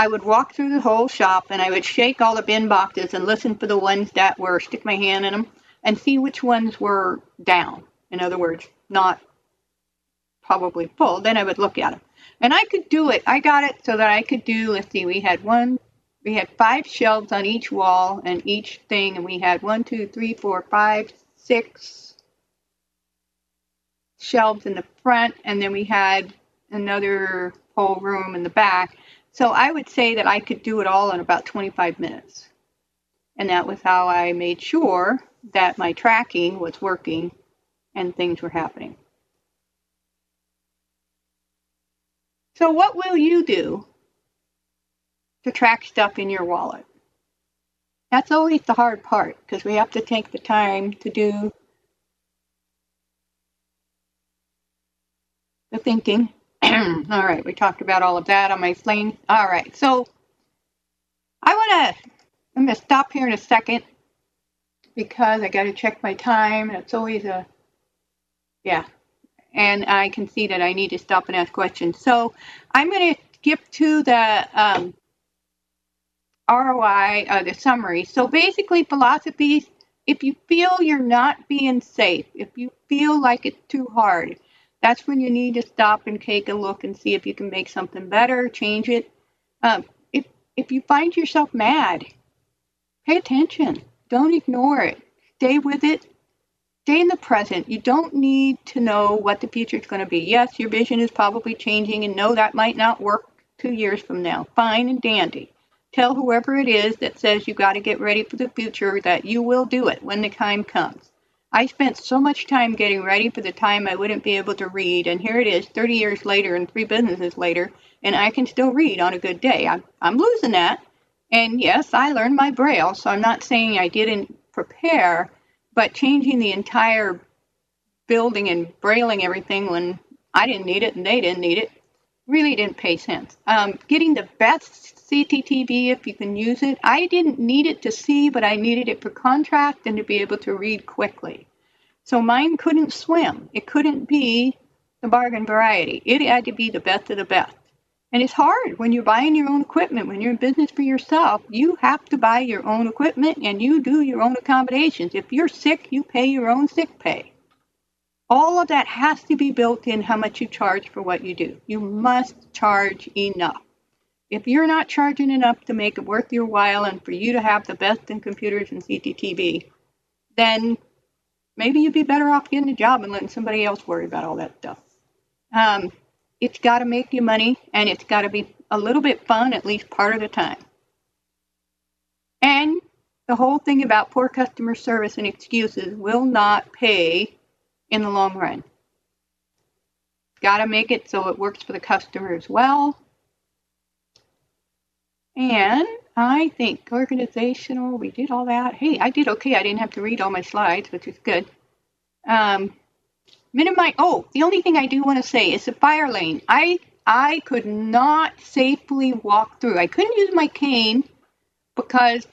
I would walk through the whole shop and I would shake all the bin boxes and listen for the ones that were, stick my hand in them and see which ones were down. In other words, not probably full. Then I would look at them. And I could do it. I got it so that I could do, let's see, we had five shelves on each wall and each thing, and we had 6 shelves in the front, and then we had another whole room in the back. So I would say that I could do it all in about 25 minutes. And that was how I made sure that my tracking was working and things were happening. So what will you do to track stuff in your wallet? That's always the hard part because we have to take the time to do the thinking All right, we talked about all of that on my plane. All right, so I'm going to stop here in a second because I got to check my time. It's always a, yeah, and I can see that I need to stop and ask questions. So I'm going to skip to the ROI, the summary. So basically, philosophies, if you feel you're not being safe, if you feel like it's too hard, that's when you need to stop and take a look and see if you can make something better, change it. If you find yourself mad, pay attention. Don't ignore it. Stay with it. Stay in the present. You don't need to know what the future is going to be. Yes, your vision is probably changing, and no, that might not work 2 years from now. Fine and dandy. Tell whoever it is that says you got to get ready for the future that you will do it when the time comes. I spent so much time getting ready for the time I wouldn't be able to read, and here it is 30 years later and 3 businesses later, and I can still read on a good day. I'm losing that, and yes, I learned my Braille, so I'm not saying I didn't prepare, but changing the entire building and Brailing everything when I didn't need it and they didn't need it really didn't pay sense. Getting the best CCTV if you can use it. I didn't need it to see, but I needed it for contrast and to be able to read quickly. So mine couldn't swim. It couldn't be the bargain variety. It had to be the best of the best. And it's hard when you're buying your own equipment. When you're in business for yourself, you have to buy your own equipment and you do your own accommodations. If you're sick, you pay your own sick pay. All of that has to be built in how much you charge for what you do. You must charge enough. If you're not charging enough to make it worth your while and for you to have the best in computers and CCTV, then maybe you'd be better off getting a job and letting somebody else worry about all that stuff. It's got to make you money, and it's got to be a little bit fun at least part of the time. And the whole thing about poor customer service and excuses will not pay in the long run. Got to make it so it works for the customer as well. And I think organizational, we did all that. Hey, I did okay. I didn't have to read all my slides, which is good. Minimize. Oh, the only thing I do want to say is the fire lane. I could not safely walk through. I couldn't use my cane because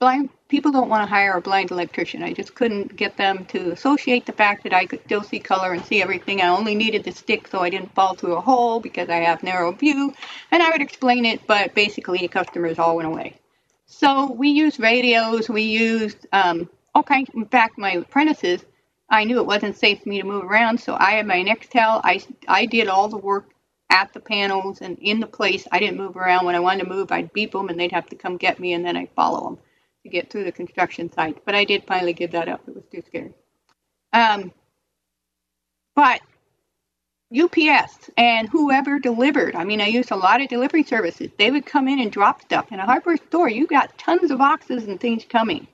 blind people don't want to hire a blind electrician. I just couldn't get them to associate the fact that I could still see color and see everything. I only needed the stick so I didn't fall through a hole because I have narrow view. And I would explain it, but basically the customers all went away. So we used radios. We used all kinds. In fact, my apprentices, I knew it wasn't safe for me to move around, so I had my Nextel. I did all the work at the panels and in the place. I didn't move around. When I wanted to move, I'd beep them, and they'd have to come get me, and then I'd follow them to get through the construction site. But I did finally give that up. It was too scary. But UPS and whoever delivered, I mean, I used a lot of delivery services. They would come in and drop stuff. In a hardware store, you got tons of boxes and things coming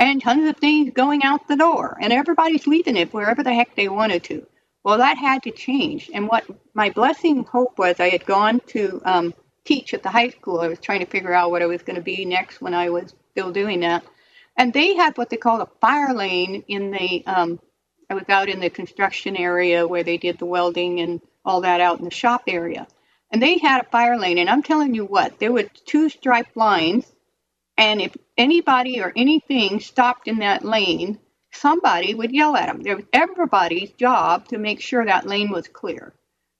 and tons of things going out the door, and everybody's leaving it wherever the heck they wanted to. Well, that had to change. And what my blessing hope was, I had gone to teach at the high school. I was trying to figure out what I was going to be next when I was still doing that, and they had what they called a fire lane in the I was out in the construction area where they did the welding and all that out in the shop area, and they had a fire lane, and I'm telling you what, there were 2 striped lines, and if anybody or anything stopped in that lane, somebody would yell at them. There was everybody's job to make sure that lane was clear.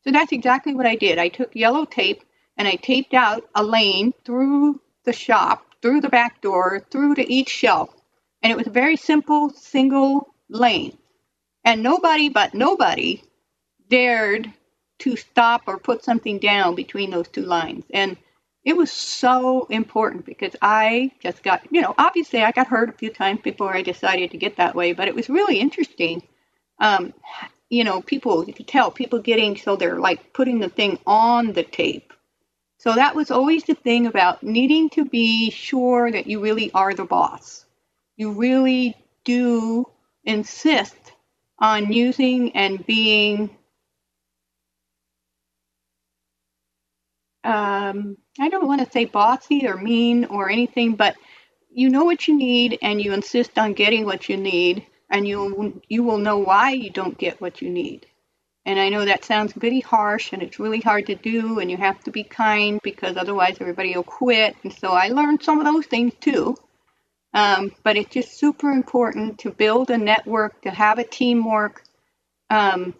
So that's exactly what I did. I took yellow tape and I taped out a lane through the shop, through the back door, through to each shelf. And it was a very simple, single lane. And nobody but nobody dared to stop or put something down between those 2 lines. And it was so important because I just got, you know, obviously I got hurt a few times before I decided to get that way. But it was really interesting. You know, people, you could tell people getting, so they're like putting the thing on the tape. So that was always the thing about needing to be sure that you really are the boss. You really do insist on using and being, I don't want to say bossy or mean or anything, but you know what you need and you insist on getting what you need, and you will know why you don't get what you need. And I know that sounds really harsh and it's really hard to do and you have to be kind because otherwise everybody will quit. And so I learned some of those things too. But it's just super important to build a network, to have a teamwork. I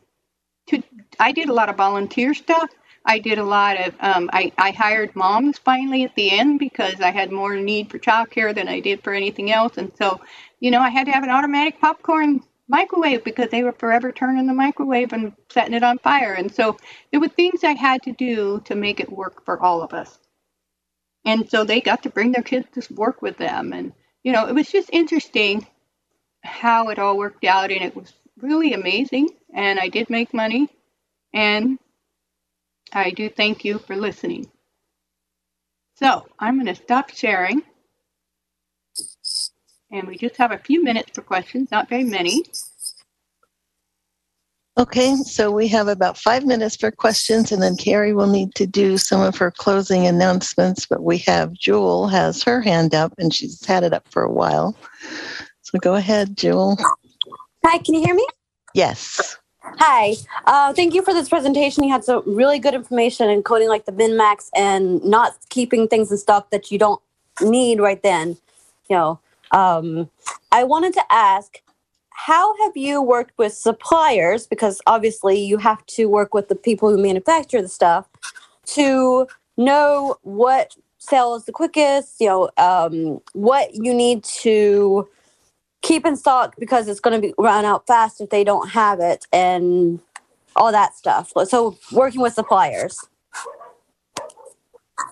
did a lot of volunteer stuff. I did a lot of, I hired moms finally at the end because I had more need for childcare than I did for anything else. And so, you know, I had to have an automatic popcorn microwave because they were forever turning the microwave and setting it on fire. And so there were things I had to do to make it work for all of us. And so they got to bring their kids to work with them. And, you know, it was just interesting how it all worked out. And it was really amazing. And I did make money. And I do thank you for listening. So I'm going to stop sharing. And we just have a few minutes for questions, not very many. Okay, so we have about 5 minutes for questions, and then Carrie will need to do some of her closing announcements, but we have Jewel has her hand up, and she's had it up for a while. So go ahead, Jewel. Hi, can you hear me? Yes. Hi, thank you for this presentation. You had some really good information, including like the min-max and not keeping things in stock that you don't need right then, you know. I wanted to ask, how have you worked with suppliers, because obviously you have to work with the people who manufacture the stuff, to know what sells the quickest, you know, what you need to keep in stock because it's going to be run out fast if they don't have it and all that stuff. So working with suppliers.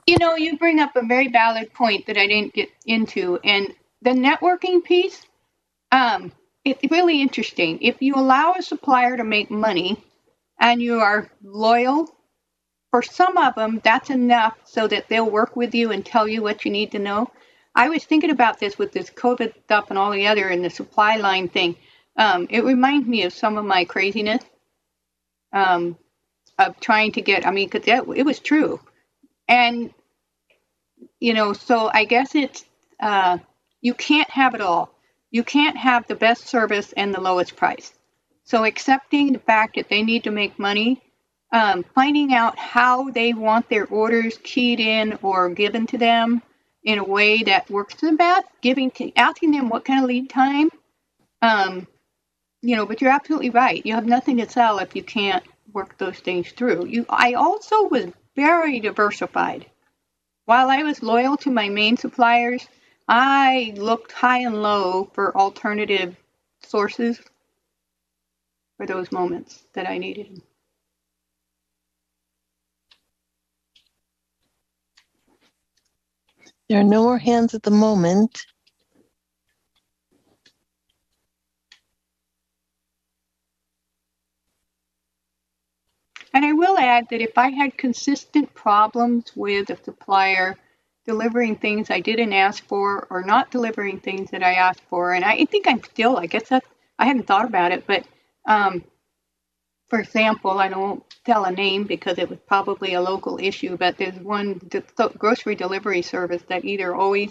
You know, you bring up a very valid point that I didn't get into, and the networking piece, it's really interesting. If you allow a supplier to make money and you are loyal, for some of them, that's enough so that they'll work with you and tell you what you need to know. I was thinking about this with this COVID stuff and all the other and the supply line thing. It reminds me of some of my craziness of trying to get, I mean, because it was true. And, you know, so I guess it's... you can't have it all. You can't have the best service and the lowest price. So accepting the fact that they need to make money, finding out how they want their orders keyed in or given to them in a way that works for the best, asking them what kind of lead time, you know, but you're absolutely right. You have nothing to sell if you can't work those things through. I also was very diversified. While I was loyal to my main suppliers, I looked high and low for alternative sources for those moments that I needed. There are no more hands at the moment. And I will add that if I had consistent problems with a supplier delivering things I didn't ask for or not delivering things that I asked for. And I think I'm still, I guess that's, I hadn't thought about it, but for example, I don't tell a name because it was probably a local issue, but there's one grocery delivery service that either always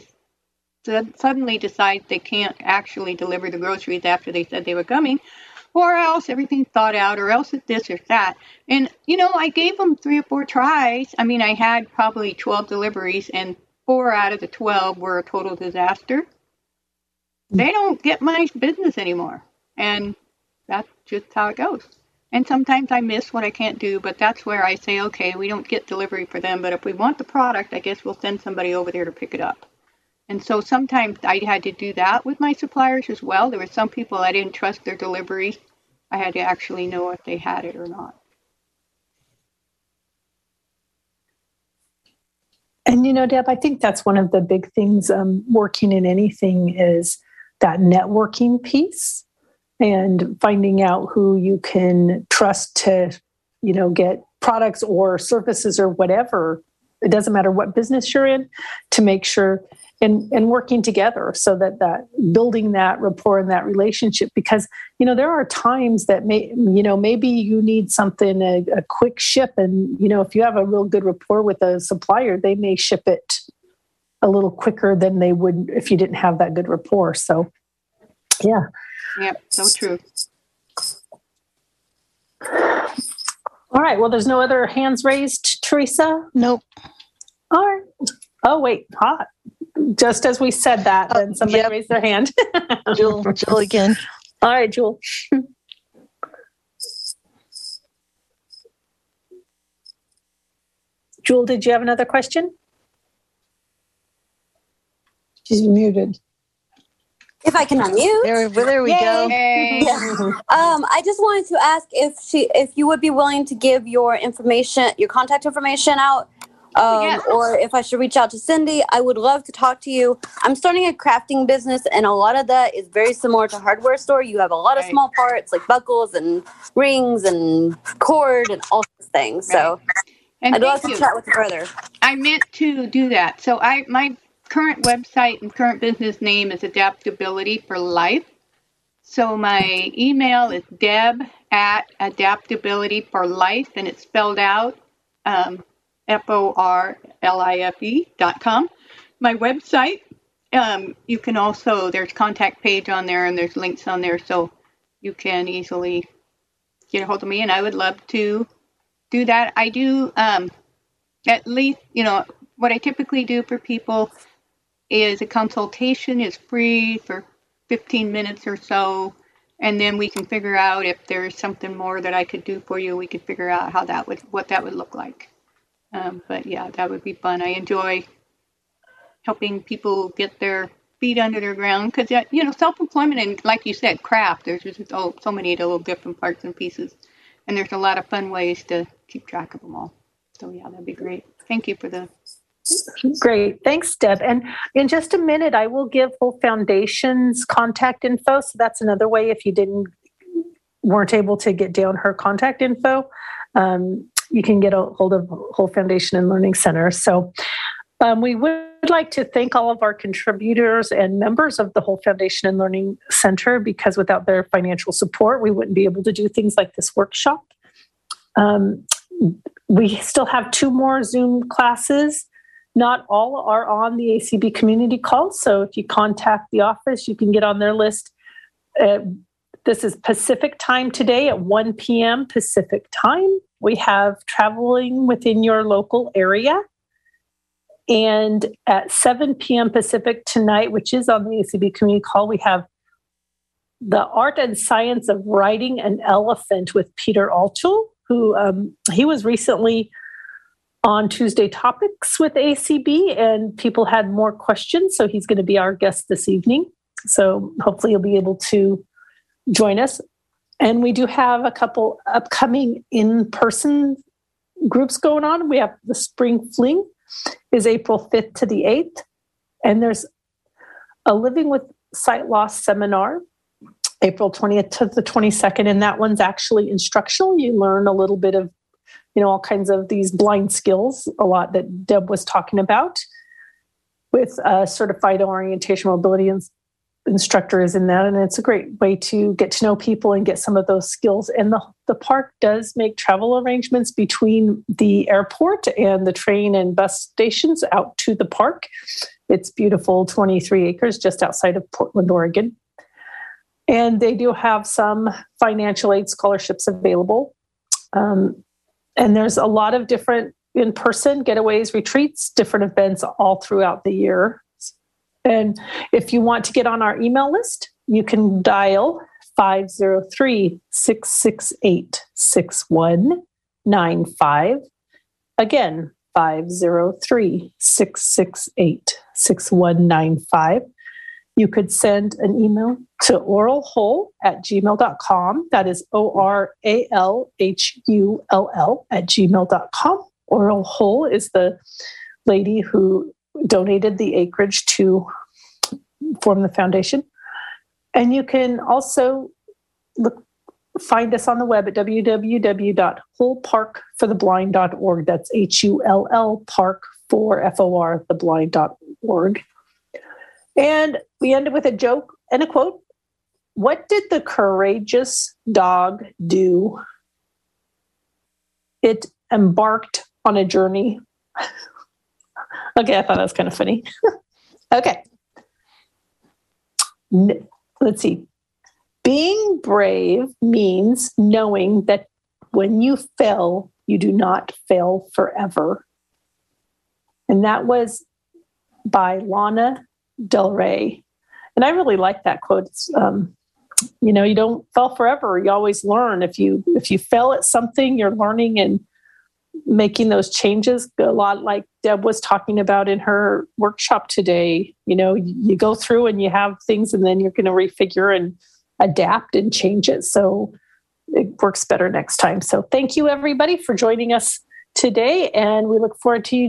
suddenly decides they can't actually deliver the groceries after they said they were coming, or else everything's thought out, or else it's this or that. And, you know, I gave them 3 or 4 tries. I mean, I had probably 12 deliveries, and 4 out of the 12 were a total disaster. They don't get my business anymore. And that's just how it goes. And sometimes I miss what I can't do, but that's where I say, okay, we don't get delivery for them, but if we want the product, I guess we'll send somebody over there to pick it up. And so sometimes I had to do that with my suppliers as well. There were some people I didn't trust their delivery. I had to actually know if they had it or not. And, you know, Deb, I think that's one of the big things working in anything is that networking piece and finding out who you can trust to, you know, get products or services or whatever. It doesn't matter what business you're in, to make sure and working together so that building that rapport and that relationship, because, you know, there are times that maybe you need something, a quick ship. And, you know, if you have a real good rapport with a supplier, they may ship it a little quicker than they would if you didn't have that good rapport. So, yeah. Yep, so true. All right. Well, there's no other hands raised, Teresa? Nope. All right. Oh, wait. Hot. Just as we said that, then somebody raised their hand. Jewel again. All right, Jewel. Jewel, did you have another question? She's muted. If I can unmute. There we go. Yeah. I just wanted to ask if you would be willing to give your information, your contact information out, or if I should reach out to Cindy. I would love to talk to you. I'm starting a crafting business, and a lot of that is very similar to hardware store. You have a lot of small parts like buckles and rings and cord and all those things. So I'd love to chat with you further. I meant to do that. So my current website and current business name is Adaptability for Life. So my email is deb@adaptabilityforlife, and it's spelled out forlife.com. My website, you can also, there's contact page on there and there's links on there, so you can easily get a hold of me, and I would love to do that. I do at least, what I typically do for people is a consultation is free for 15 minutes or so, and then we can figure out if there's something more that I could do for you. We could figure out how that would, what that would look like. But yeah, that would be fun. I enjoy helping people get their feet under their ground because, self-employment and, like you said, craft, there's just so many little different parts and pieces, and there's a lot of fun ways to keep track of them all. So yeah, that'd be great. Thank you for the... Great. Thanks, Deb. And in just a minute, I will give Whole Foundation's contact info. So that's another way if you weren't able to get down her contact info, you can get a hold of Whole Foundation and Learning Center. So we would like to thank all of our contributors and members of the Whole Foundation and Learning Center, because without their financial support, we wouldn't be able to do things like this workshop. We still have 2 more Zoom classes. Not all are on the ACB community call, so if you contact the office, you can get on their list. This is Pacific time today at 1 p.m. Pacific time. We have traveling within your local area. And at 7 p.m. Pacific tonight, which is on the ACB community call, we have The Art and Science of Riding an Elephant with Peter Altschul, who he was recently on Tuesday Topics with ACB, and people had more questions, so he's going to be our guest this evening. So hopefully you'll be able to join us. And we do have a couple upcoming in-person groups going on. We have the Spring Fling is April 5th to the 8th, and there's a Living with Sight Loss seminar April 20th to the 22nd, and that one's actually instructional. You learn a little bit of all kinds of these blind skills, a lot that Deb was talking about, with a certified orientation mobility instructor is in that. And it's a great way to get to know people and get some of those skills. And the park does make travel arrangements between the airport and the train and bus stations out to the park. It's beautiful, 23 acres just outside of Portland, Oregon. And they do have some financial aid scholarships available. And there's a lot of different in-person getaways, retreats, different events all throughout the year. And if you want to get on our email list, you can dial 503-668-6195. Again, 503-668-6195. You could send an email to oralhull@gmail.com. That is oralhull@gmail.com. Oral Hull is the lady who donated the acreage to form the foundation. And you can also find us on the web at www.hullparkfortheblind.org. That's HULL Park for FOR theblind.org. And we ended with a joke and a quote. What did the courageous dog do? It embarked on a journey. Okay, I thought that was kind of funny. Okay. Let's see. Being brave means knowing that when you fail, you do not fail forever. And that was by Lana Del Rey. And I really like that quote. It's, you know, you don't fail forever. You always learn. If you fail at something, you're learning and making those changes. A lot like Deb was talking about in her workshop today. You know, you go through and you have things, and then you're going to refigure and adapt and change it so it works better next time. So thank you, everybody, for joining us today. And we look forward to you